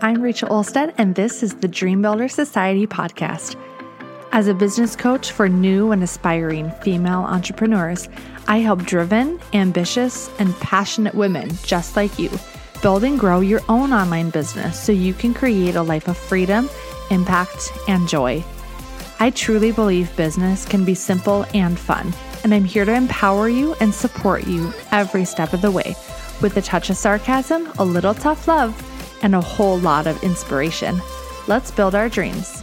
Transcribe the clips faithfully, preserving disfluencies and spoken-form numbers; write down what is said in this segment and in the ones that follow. I'm Rachel Olstead, and this is the Dream Builder Society podcast. As a business coach for new and aspiring female entrepreneurs, I help driven, ambitious, and passionate women just like you build and grow your own online business so you can create a life of freedom, impact, and joy. I truly believe business can be simple and fun, and I'm here to empower you and support you every step of the way with a touch of sarcasm, a little tough love, and a whole lot of inspiration. Let's build our dreams.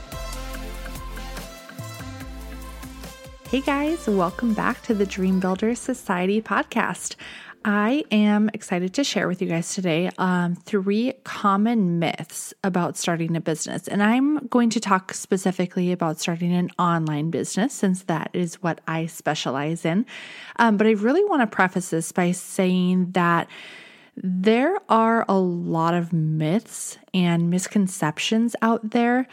Hey guys, welcome back to the Dream Builder Society podcast. I am excited to share with you guys today um, three common myths about starting a business. And I'm going to talk specifically about starting an online business since that is what I specialize in. Um, but I really want to preface this by saying that there are a lot of myths and misconceptions out there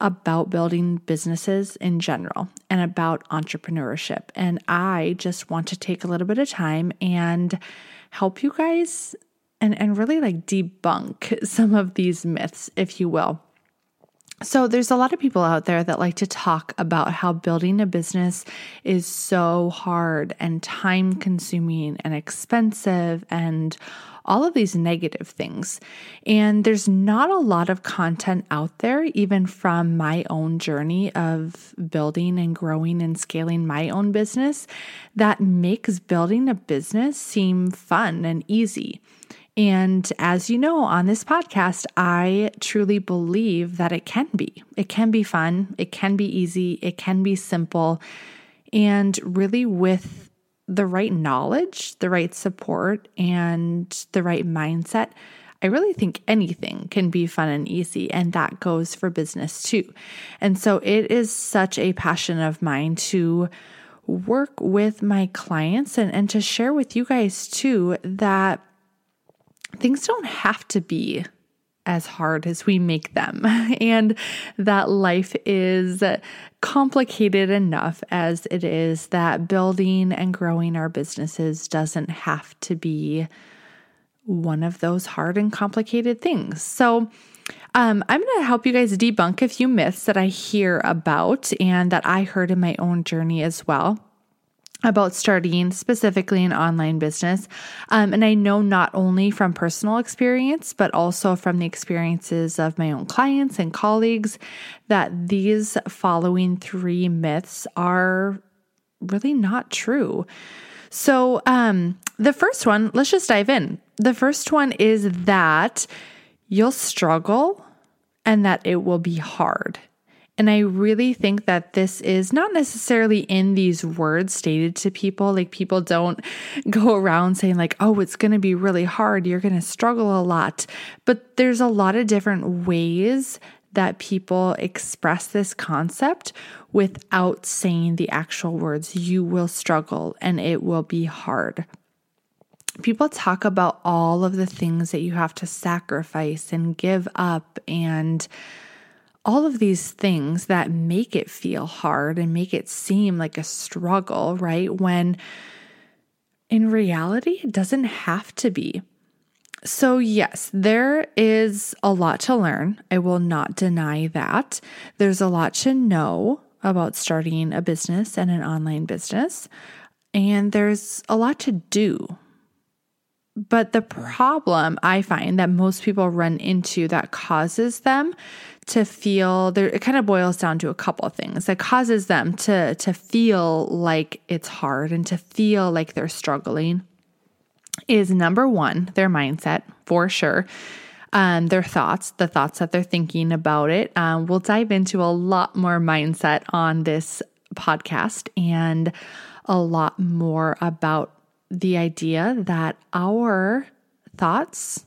about building businesses in general and about entrepreneurship. And I just want to take a little bit of time and help you guys and, and really like debunk some of these myths, if you will. So there's a lot of people out there that like to talk about how building a business is so hard and time consuming and expensive and all of these negative things. And there's not a lot of content out there, even from my own journey of building and growing and scaling my own business, that makes building a business seem fun and easy. And as you know, on this podcast, I truly believe that it can be. It can be fun. It can be easy. It can be simple. And really with the right knowledge, the right support, and the right mindset, I really think anything can be fun and easy, and that goes for business too. And so it is such a passion of mine to work with my clients and, and to share with you guys too that things don't have to be as hard as we make them, and that life is complicated enough as it is, that building and growing our businesses doesn't have to be one of those hard and complicated things. So um, I'm going to help you guys debunk a few myths that I hear about and that I heard in my own journey as well about starting specifically an online business. Um, and I know not only from personal experience, but also from the experiences of my own clients and colleagues that these following three myths are really not true. So um, the first one, let's just dive in. The first one is that you'll struggle and that it will be hard. And I really think that this is not necessarily in these words stated to people. Like, people don't go around saying like, oh, it's going to be really hard. You're going to struggle a lot. But there's a lot of different ways that people express this concept without saying the actual words. You will struggle and it will be hard. People talk about all of the things that you have to sacrifice and give up and all of these things that make it feel hard and make it seem like a struggle, right? When in reality, it doesn't have to be. So yes, there is a lot to learn. I will not deny that. There's a lot to know about starting a business and an online business, and there's a lot to do. But the problem I find that most people run into that causes them to feel, it kind of boils down to a couple of things that causes them to, to feel like it's hard and to feel like they're struggling is, number one, their mindset, for sure. Um, their thoughts, the thoughts that they're thinking about it. Um, we'll dive into a lot more mindset on this podcast and a lot more about the idea that our thoughts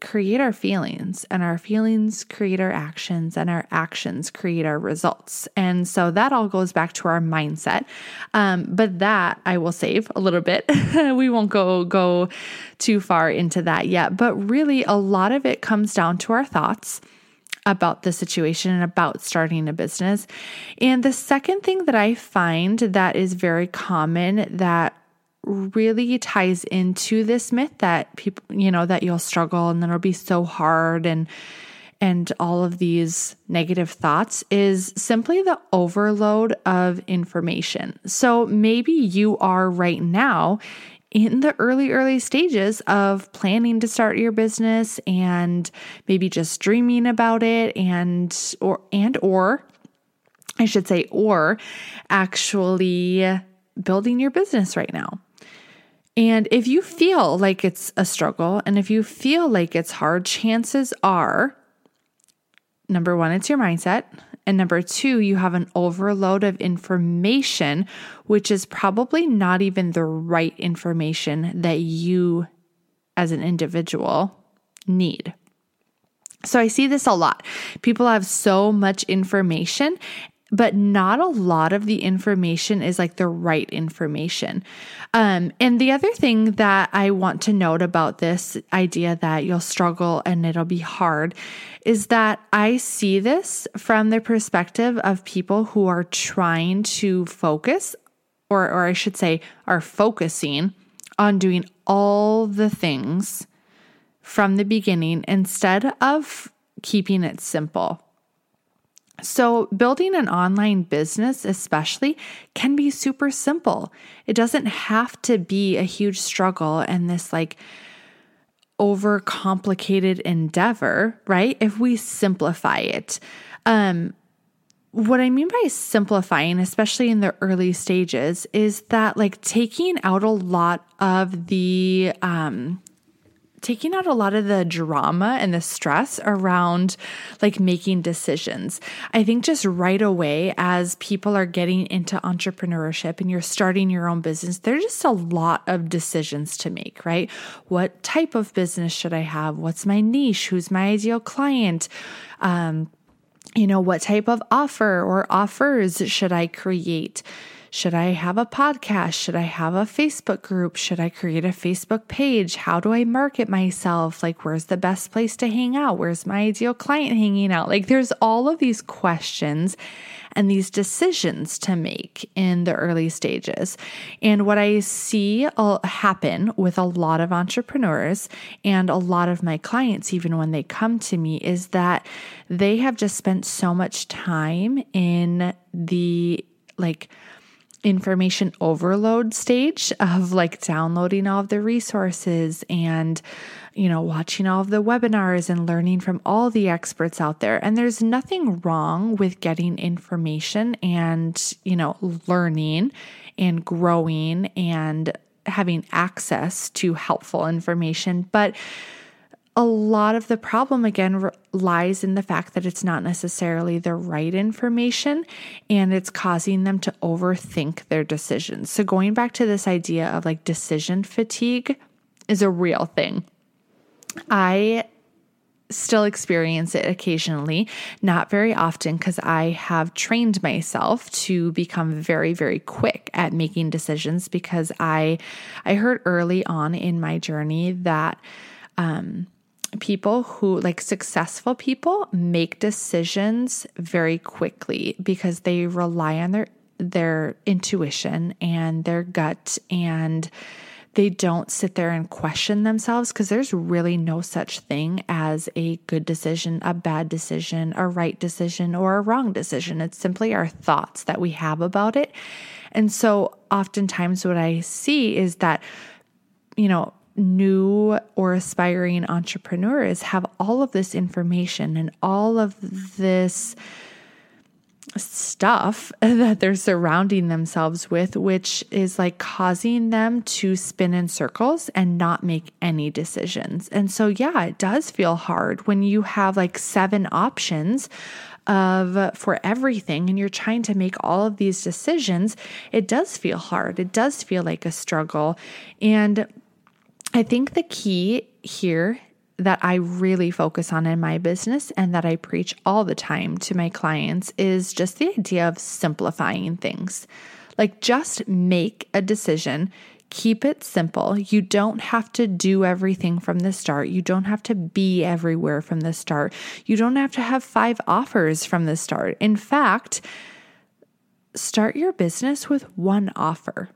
create our feelings, and our feelings create our actions, and our actions create our results. And so that all goes back to our mindset. Um, but that I will save a little bit. We won't go go too far into that yet. But really, a lot of it comes down to our thoughts about the situation and about starting a business. And the second thing that I find that is very common that really ties into this myth that people, you know, that you'll struggle and then it'll be so hard and and all of these negative thoughts is simply the overload of information. So maybe you are right now in the early, early stages of planning to start your business and maybe just dreaming about it and, or, and, or I should say, or actually building your business right now. And if you feel like it's a struggle and if you feel like it's hard, chances are, number one, it's your mindset. And number two, you have an overload of information, which is probably not even the right information that you as an individual need. So I see this a lot. People have so much information, but not a lot of the information is like the right information. Um, and the other thing that I want to note about this idea that you'll struggle and it'll be hard is that I see this from the perspective of people who are trying to focus, or, or I should say, are focusing on doing all the things from the beginning instead of keeping it simple. So building an online business especially can be super simple. It doesn't have to be a huge struggle and this like overcomplicated endeavor, right? If we simplify it. Um, what I mean by simplifying, especially in the early stages, is that like taking out a lot of the, um, taking out a lot of the drama and the stress around like making decisions. I think just right away as people are getting into entrepreneurship and you're starting your own business, there's just a lot of decisions to make, right? What type of business should I have? What's my niche? Who's my ideal client? Um, you know, what type of offer or offers should I create? Should I have a podcast? Should I have a Facebook group? Should I create a Facebook page? How do I market myself? Like, where's the best place to hang out? Where's my ideal client hanging out? Like, there's all of these questions and these decisions to make in the early stages. And what I see happen with a lot of entrepreneurs and a lot of my clients, even when they come to me, is that they have just spent so much time in the like, information overload stage of like downloading all of the resources and, you know, watching all of the webinars and learning from all the experts out there. And there's nothing wrong with getting information and, you know, learning and growing and having access to helpful information. But a lot of the problem, again, lies in the fact that it's not necessarily the right information and it's causing them to overthink their decisions. So going back to this idea of like decision fatigue is a real thing. I still experience it occasionally, not very often because I have trained myself to become very, very quick at making decisions because I, I heard early on in my journey that um, people who like successful people make decisions very quickly because they rely on their, their intuition and their gut, and they don't sit there and question themselves because there's really no such thing as a good decision, a bad decision, a right decision, or a wrong decision. It's simply our thoughts that we have about it. And so oftentimes what I see is that, you know, new or aspiring entrepreneurs have all of this information and all of this stuff that they're surrounding themselves with, which is like causing them to spin in circles and not make any decisions. And so, yeah, it does feel hard when you have like seven options of for everything and you're trying to make all of these decisions. It does feel hard. It does feel like a struggle. And I think the key here that I really focus on in my business and that I preach all the time to my clients is just the idea of simplifying things. Like just make a decision, keep it simple. You don't have to do everything from the start. You don't have to be everywhere from the start. You don't have to have five offers from the start. In fact, start your business with one offer.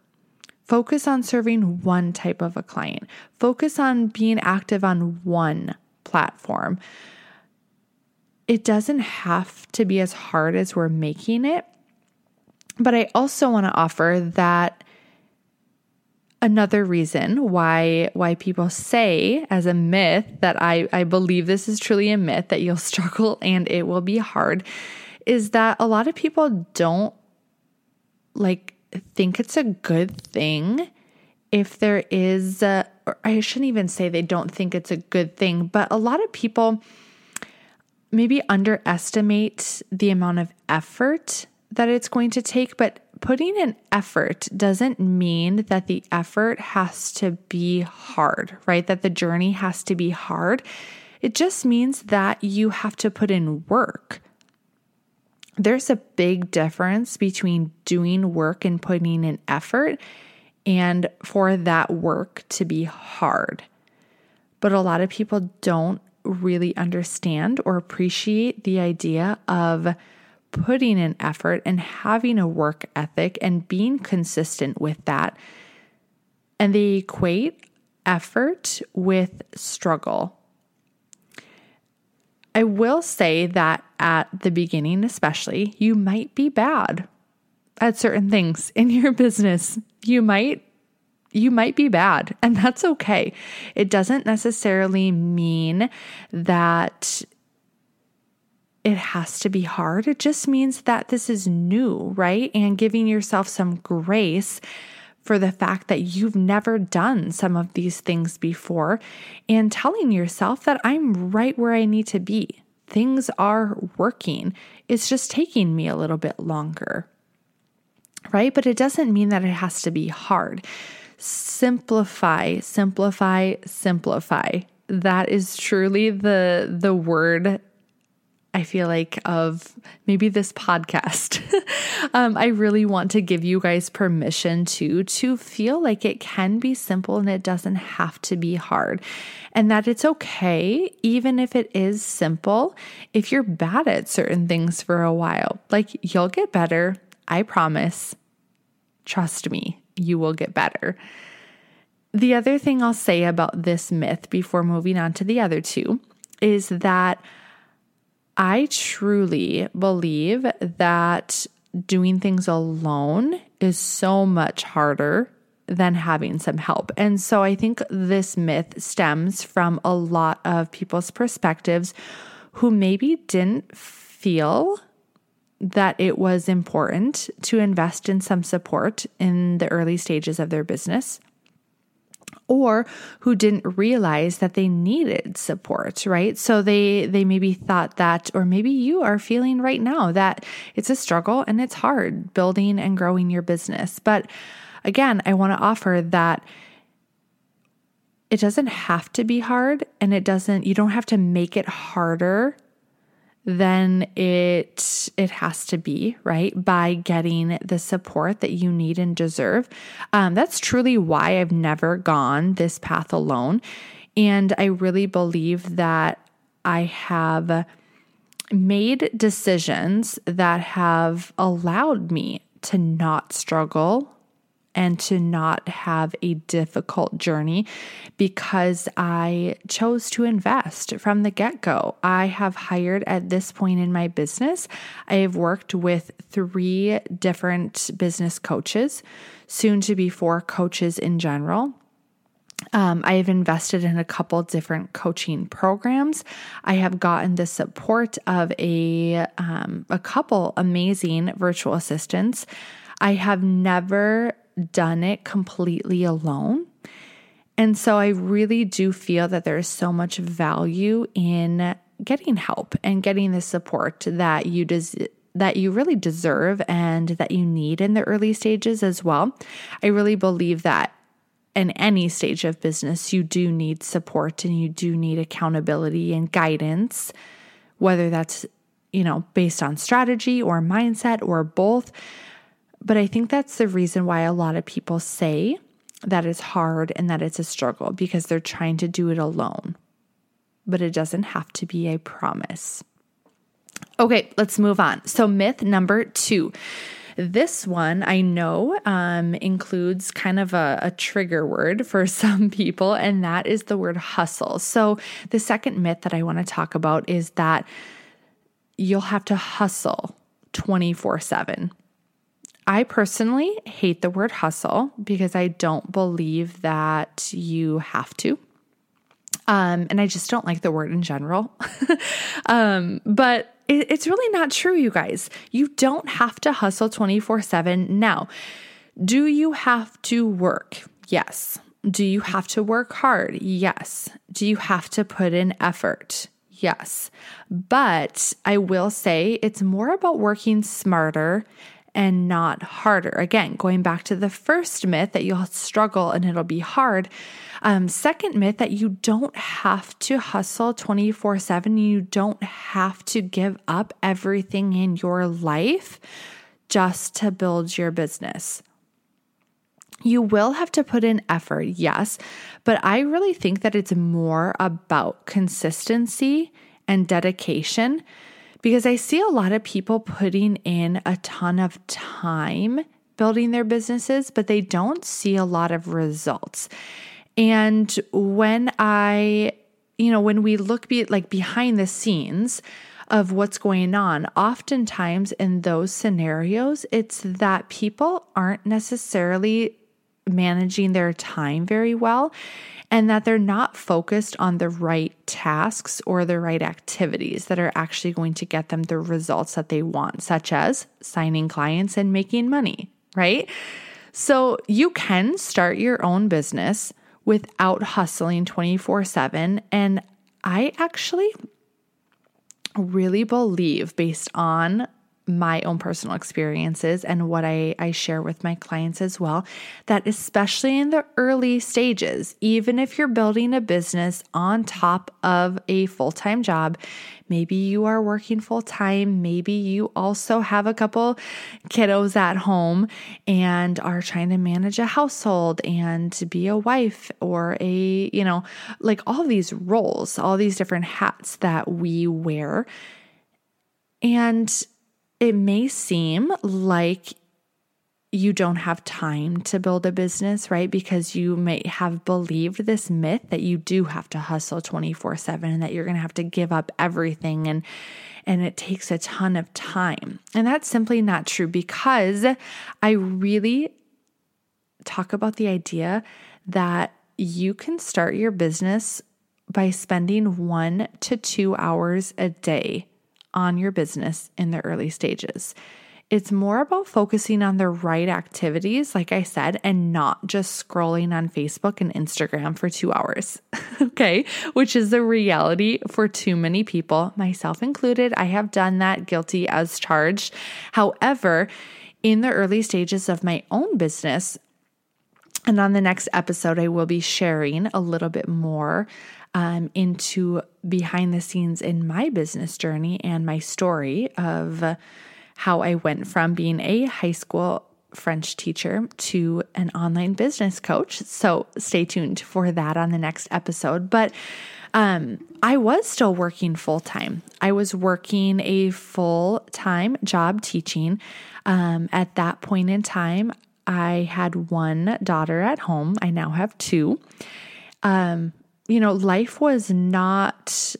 Focus on serving one type of a client. Focus on being active on one platform. It doesn't have to be as hard as we're making it. But I also want to offer that another reason why why people say as a myth that I, I believe this is truly a myth that you'll struggle and it will be hard is that a lot of people don't like think it's a good thing if there is a, or I shouldn't even say they don't think it's a good thing, but a lot of people maybe underestimate the amount of effort that it's going to take, but putting in effort doesn't mean that the effort has to be hard, right? That the journey has to be hard. It just means that you have to put in work. There's a big difference between doing work and putting in effort and for that work to be hard. But a lot of people don't really understand or appreciate the idea of putting in effort and having a work ethic and being consistent with that. And they equate effort with struggle. I will say that at the beginning, especially, you might be bad at certain things in your business. You might, you might be bad, and that's okay. It doesn't necessarily mean that it has to be hard. It just means that this is new, right? And giving yourself some grace for the fact that you've never done some of these things before and telling yourself that I'm right where I need to be. Things are working. It's just taking me a little bit longer, right? But it doesn't mean that it has to be hard. Simplify, simplify, simplify. That is truly the, the word I feel like of maybe this podcast. um, I really want to give you guys permission to, to feel like it can be simple and it doesn't have to be hard and that it's okay. Even if it is simple, if you're bad at certain things for a while, like you'll get better. I promise. Trust me, you will get better. The other thing I'll say about this myth before moving on to the other two is that I truly believe that doing things alone is so much harder than having some help. And so I think this myth stems from a lot of people's perspectives who maybe didn't feel that it was important to invest in some support in the early stages of their business, or who didn't realize that they needed support, right? So they they maybe thought that, or maybe you are feeling right now that it's a struggle and it's hard building and growing your business. But again, I want to offer that it doesn't have to be hard and it doesn't, you don't have to make it harder than it it has to be, right? By getting the support that you need and deserve. Um, that's truly why I've never gone this path alone. And I really believe that I have made decisions that have allowed me to not struggle and to not have a difficult journey because I chose to invest from the get-go. I have hired at this point in my business, I have worked with three different business coaches, soon to be four coaches in general. Um, I have invested in a couple different coaching programs. I have gotten the support of a, um, a couple amazing virtual assistants. I have never done it completely alone. And so I really do feel that there is so much value in getting help and getting the support that you des- that you really deserve and that you need in the early stages as well. I really believe that in any stage of business, you do need support and you do need accountability and guidance, whether that's, you know, based on strategy or mindset or both. But I think that's the reason why a lot of people say that it's hard and that it's a struggle because they're trying to do it alone. But it doesn't have to be, I promise. Okay, let's move on. So myth number two, This one I know um, includes kind of a, a trigger word for some people, and that is the word hustle. So the second myth that I want to talk about is that you'll have to hustle twenty-four seven. I personally hate the word hustle because I don't believe that you have to. Um, and I just don't like the word in general. um, but it, it's really not true, you guys. You don't have to hustle twenty-four seven. Now, do you have to work? Yes. Do you have to work hard? Yes. Do you have to put in effort? Yes. But I will say it's more about working smarter and not harder. Again, going back to the first myth that you'll struggle and it'll be hard. Um, second myth, that you don't have to hustle twenty-four seven. You don't have to give up everything in your life just to build your business. You will have to put in effort, yes, but I really think that it's more about consistency and dedication, because I see a lot of people putting in a ton of time building their businesses, but they don't see a lot of results. And when I, you know, when we look be, like behind the scenes of what's going on, oftentimes in those scenarios, it's that people aren't necessarily managing their time very well, and that they're not focused on the right tasks or the right activities that are actually going to get them the results that they want, such as signing clients and making money, right? So you can start your own business without hustling twenty-four seven. And I actually really believe, based on my own personal experiences and what I, I share with my clients as well, that especially in the early stages, even if you're building a business on top of a full-time job, maybe you are working full-time, maybe you also have a couple kiddos at home and are trying to manage a household and to be a wife or a, you know, like all these roles, all these different hats that we wear. And it may seem like you don't have time to build a business, right? Because you may have believed this myth that you do have to hustle twenty-four seven and that you're going to have to give up everything and and it takes a ton of time. And that's simply not true, because I really talk about the idea that you can start your business by spending one to two hours a day on your business in the early stages. It's more about focusing on the right activities, like I said, and not just scrolling on Facebook and Instagram for two hours, okay? Which is the reality for too many people, myself included. I have done that, guilty as charged. However, in the early stages of my own business, and on the next episode, I will be sharing a little bit more um, into behind the scenes in my business journey and my story of how I went from being a high school French teacher to an online business coach. So stay tuned for that on the next episode. But um, I was still working full-time. I was working a full-time job teaching. Um, at that point in time, I had one daughter at home. I now have two. Um, you know, life was not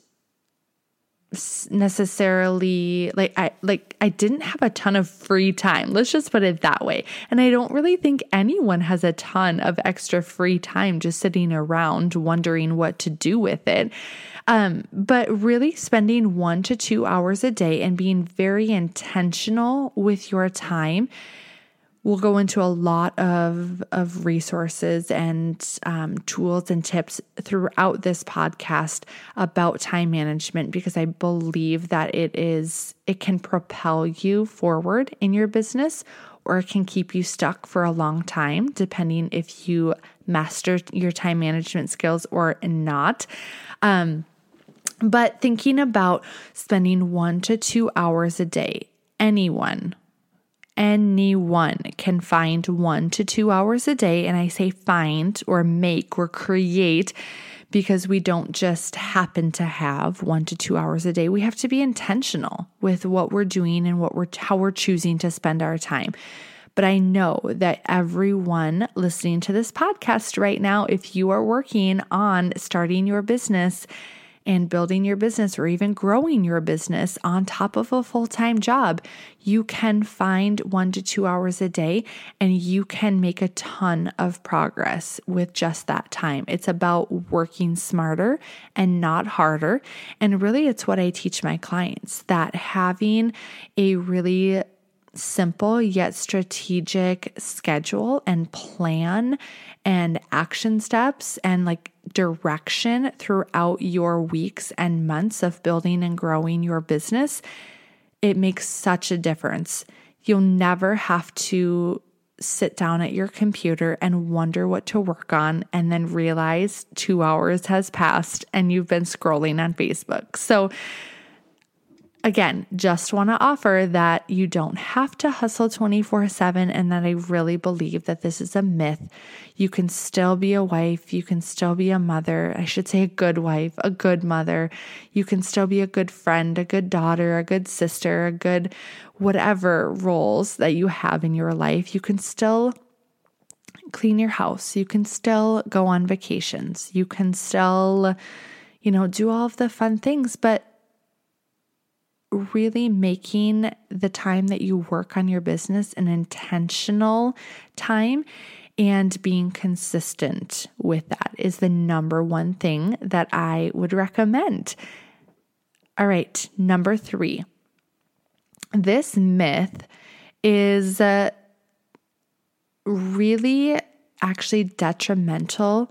necessarily like I like I didn't have a ton of free time. Let's just put it that way. And I don't really think anyone has a ton of extra free time just sitting around wondering what to do with it. Um, but really spending one to two hours a day and being very intentional with your time. We'll go into a lot of, of resources and um, tools and tips throughout this podcast about time management, because I believe that it is it can propel you forward in your business, or it can keep you stuck for a long time, depending if you master your time management skills or not. Um, but thinking about spending one to two hours a day, anyone Anyone can find one to two hours a day, and I say find or make or create, because we don't just happen to have one to two hours a day. We have to be intentional with what we're doing and what we're how we're choosing to spend our time. But I know that everyone listening to this podcast right now, if you are working on starting your business and building your business or even growing your business on top of a full-time job, you can find one to two hours a day and you can make a ton of progress with just that time. It's about working smarter and not harder. And really, it's what I teach my clients, that having a really simple yet strategic schedule and plan and action steps and like direction throughout your weeks and months of building and growing your business, it makes such a difference. You'll never have to sit down at your computer and wonder what to work on and then realize two hours has passed and you've been scrolling on Facebook. So again, just want to offer that you don't have to hustle twenty-four seven and that I really believe that this is a myth. You can still be a wife. You can still be a mother. I should say a good wife, a good mother. You can still be a good friend, a good daughter, a good sister, a good whatever roles that you have in your life. You can still clean your house. You can still go on vacations. You can still, you know, do all of the fun things, but really making the time that you work on your business an intentional time and being consistent with that is the number one thing that I would recommend. All right, number three. This myth is uh, really actually detrimental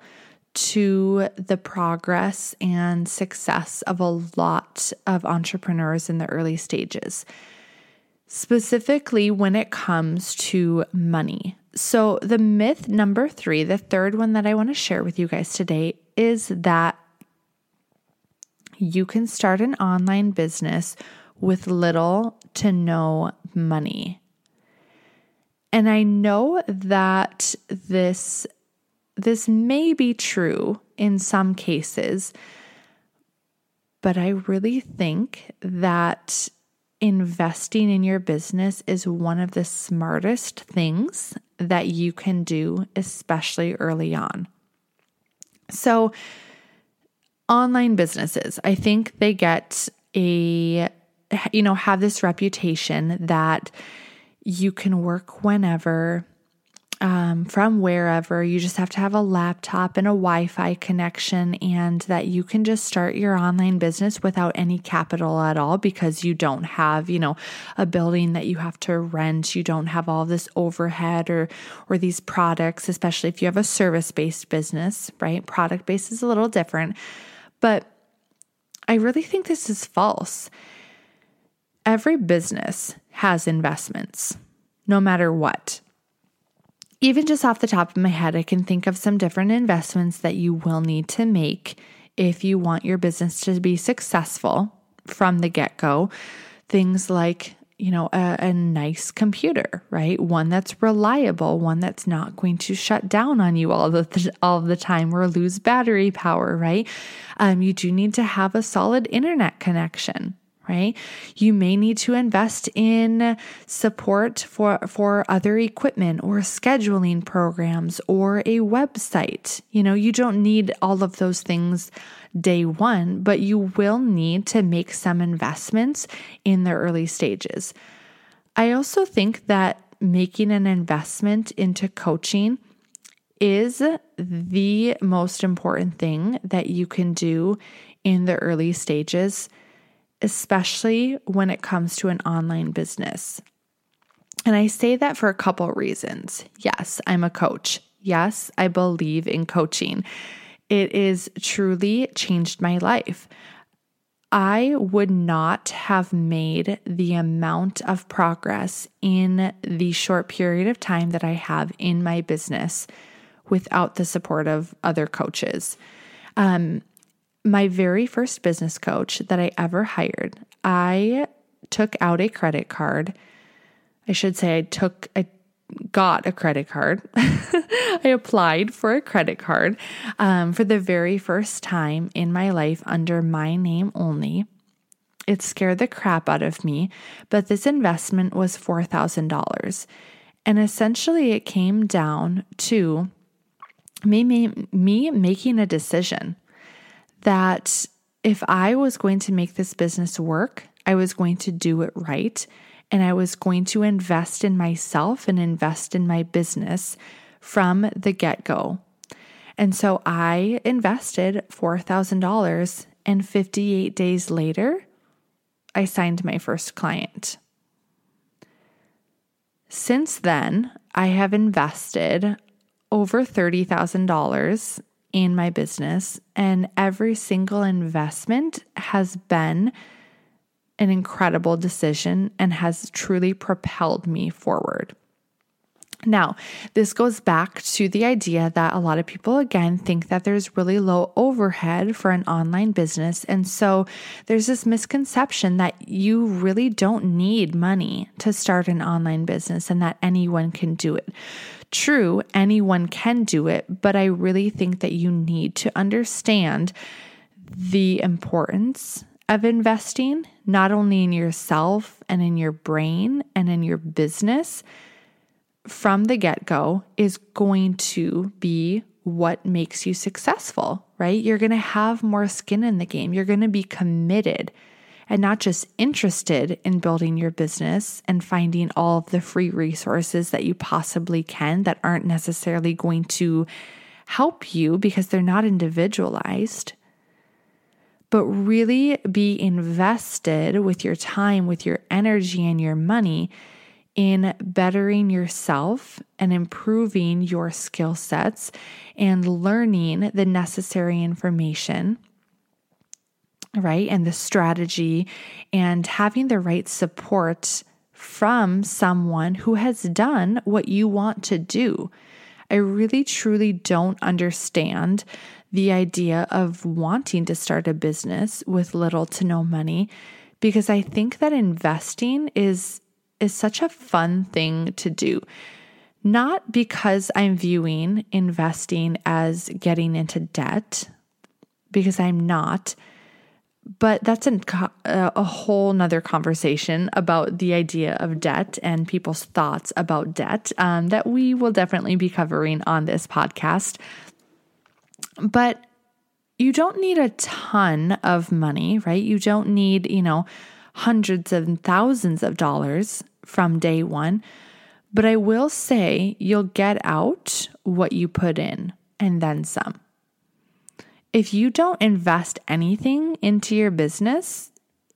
to the progress and success of a lot of entrepreneurs in the early stages, specifically when it comes to money. So the myth number three, the third one that I want to share with you guys today, is that you can start an online business with little to no money. And I know that this This may be true in some cases, but I really think that investing in your business is one of the smartest things that you can do, especially early on. So, online businesses, I think they get a, you know, have this reputation that you can work whenever, Um, from wherever. You just have to have a laptop and a Wi-Fi connection, and that you can just start your online business without any capital at all because you don't have, you know, a building that you have to rent. You don't have all this overhead or or these products, especially if you have a service-based business, right? Product-based is a little different, but I really think this is false. Every business has investments, no matter what. Even just off the top of my head, I can think of some different investments that you will need to make if you want your business to be successful from the get-go. Things like, you know, a, a nice computer, right? One that's reliable, one that's not going to shut down on you all the all the time or lose battery power, right? Um, you do need to have a solid internet connection, right? You may need to invest in support for, for other equipment or scheduling programs or a website. You know, you don't need all of those things day one, but you will need to make some investments in the early stages. I also think that making an investment into coaching is the most important thing that you can do in the early stages, especially when it comes to an online business. And I say that for a couple reasons. Yes, I'm a coach. Yes, I believe in coaching. It has truly changed my life. I would not have made the amount of progress in the short period of time that I have in my business without the support of other coaches. Um, My very first business coach that I ever hired, I took out a credit card. I should say I took I got a credit card. I applied for a credit card um, for the very first time in my life under my name only. It scared the crap out of me, but this investment was four thousand dollars. And essentially it came down to me, me, me making a decision that if I was going to make this business work, I was going to do it right. And I was going to invest in myself and invest in my business from the get-go. And so I invested four thousand dollars, and fifty-eight days later, I signed my first client. Since then, I have invested over thirty thousand dollars in my business, and every single investment has been an incredible decision and has truly propelled me forward. Now, this goes back to the idea that a lot of people, again, think that there's really low overhead for an online business. And so there's this misconception that you really don't need money to start an online business and that anyone can do it. True, anyone can do it, but I really think that you need to understand the importance of investing, not only in yourself and in your brain and in your business from the get-go, is going to be what makes you successful, right? You're going to have more skin in the game. You're going to be committed and not just interested in building your business and finding all of the free resources that you possibly can that aren't necessarily going to help you because they're not individualized, but really be invested with your time, with your energy, and your money in bettering yourself and improving your skill sets and learning the necessary information, right? And the strategy and having the right support from someone who has done what you want to do. I really, truly don't understand the idea of wanting to start a business with little to no money, because I think that investing is, is such a fun thing to do. Not because I'm viewing investing as getting into debt, because I'm not, but that's a, a whole nother conversation about the idea of debt and people's thoughts about debt um, that we will definitely be covering on this podcast. But you don't need a ton of money, right? You don't need, you know, hundreds and thousands of dollars from day one. But I will say you'll get out what you put in and then some. If you don't invest anything into your business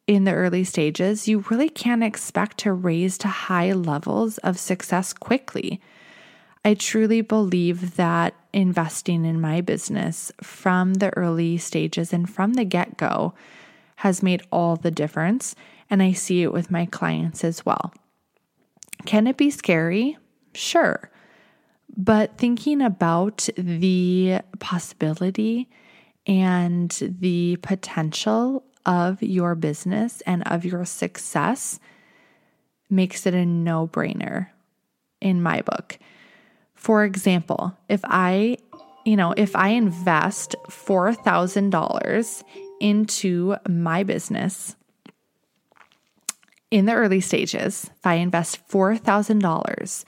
in the early stages, you really can't expect to raise to high levels of success quickly. I truly believe that investing in my business from the early stages and from the get-go has made all the difference, and I see it with my clients as well. Can it be scary? Sure. But thinking about the possibility and the potential of your business and of your success makes it a no-brainer in my book. For example, if I, you know, if I invest four thousand dollars into my business in the early stages, if I invest four thousand dollars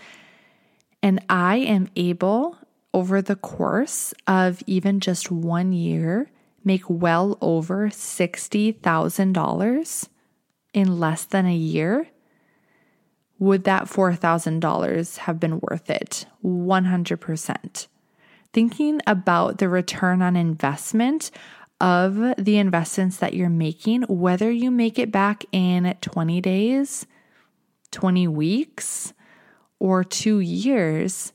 and I am able over the course of even just one year, make well over sixty thousand dollars in less than a year, would that four thousand dollars have been worth it? one hundred percent. Thinking about the return on investment of the investments that you're making, whether you make it back in twenty days, twenty weeks, or two years,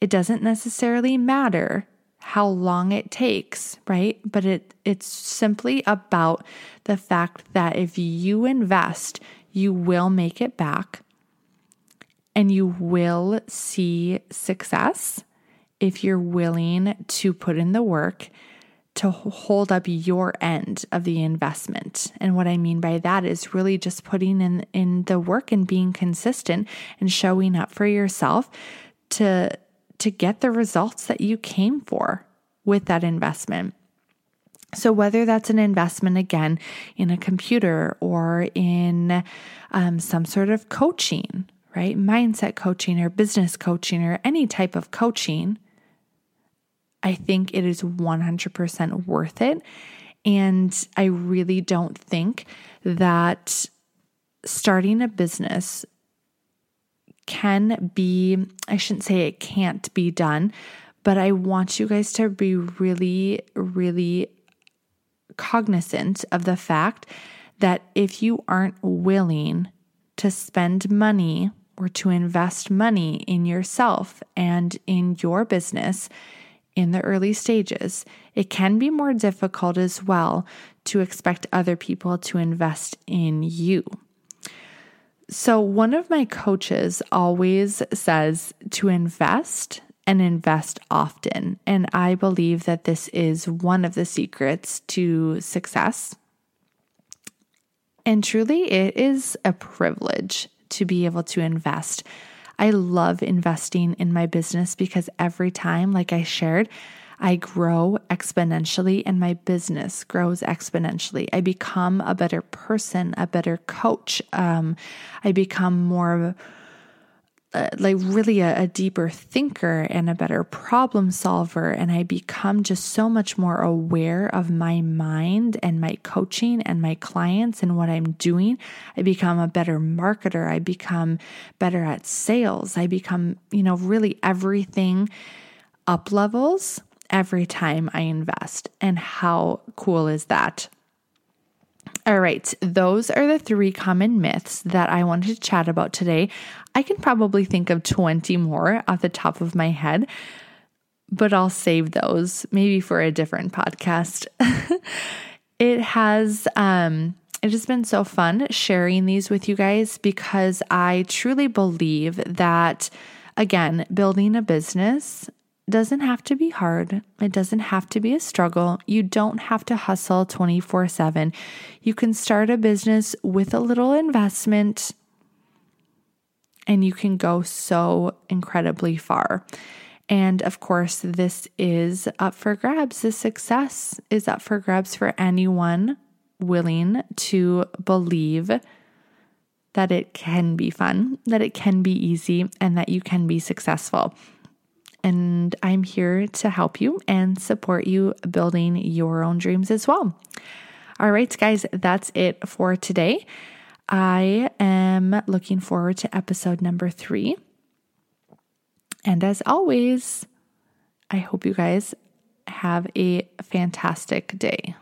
it doesn't necessarily matter how long it takes, right? But it it's simply about the fact that if you invest, you will make it back and you will see success if you're willing to put in the work to hold up your end of the investment. And what I mean by that is really just putting in, in the work and being consistent and showing up for yourself to, to get the results that you came for with that investment. So whether that's an investment, again, in a computer or in um, some sort of coaching, right? Mindset coaching or business coaching or any type of coaching, I think it is one hundred percent worth it. And I really don't think that starting a business can be, I shouldn't say it can't be done, but I want you guys to be really, really cognizant of the fact that if you aren't willing to spend money or to invest money in yourself and in your business in the early stages, it can be more difficult as well to expect other people to invest in you. So one of my coaches always says to invest and invest often. And I believe that this is one of the secrets to success. And truly, it is a privilege to be able to invest. I love investing in my business because every time, like I shared, I grow exponentially and my business grows exponentially. I become a better person, a better coach. Um, I become more Uh, like really a, a deeper thinker and a better problem solver. And I become just so much more aware of my mind and my coaching and my clients and what I'm doing. I become a better marketer. I become better at sales. I become, you know, really everything up levels every time I invest. And how cool is that? All right, those are the three common myths that I wanted to chat about today. I can probably think of twenty more off the top of my head, but I'll save those maybe for a different podcast. It has um, it has been so fun sharing these with you guys because I truly believe that, again, building a business doesn't have to be hard. It doesn't have to be a struggle. You don't have to hustle twenty-four seven. You can start a business with a little investment and you can go so incredibly far. And of course, this is up for grabs. This success is up for grabs for anyone willing to believe that it can be fun, that it can be easy, and that you can be successful. And I'm here to help you and support you building your own dreams as well. All right, guys, that's it for today. I am looking forward to episode number three. And as always, I hope you guys have a fantastic day.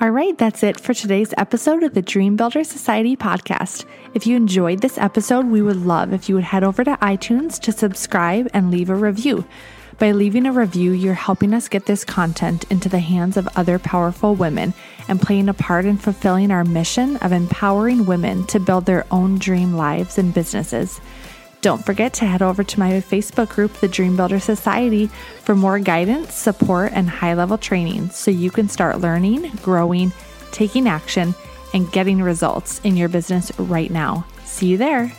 All right, that's it for today's episode of the Dream Builder Society podcast. If you enjoyed this episode, we would love if you would head over to iTunes to subscribe and leave a review. By leaving a review, you're helping us get this content into the hands of other powerful women and playing a part in fulfilling our mission of empowering women to build their own dream lives and businesses. Don't forget to head over to my Facebook group, The Dream Builder Society, for more guidance, support, and high-level training so you can start learning, growing, taking action, and getting results in your business right now. See you there.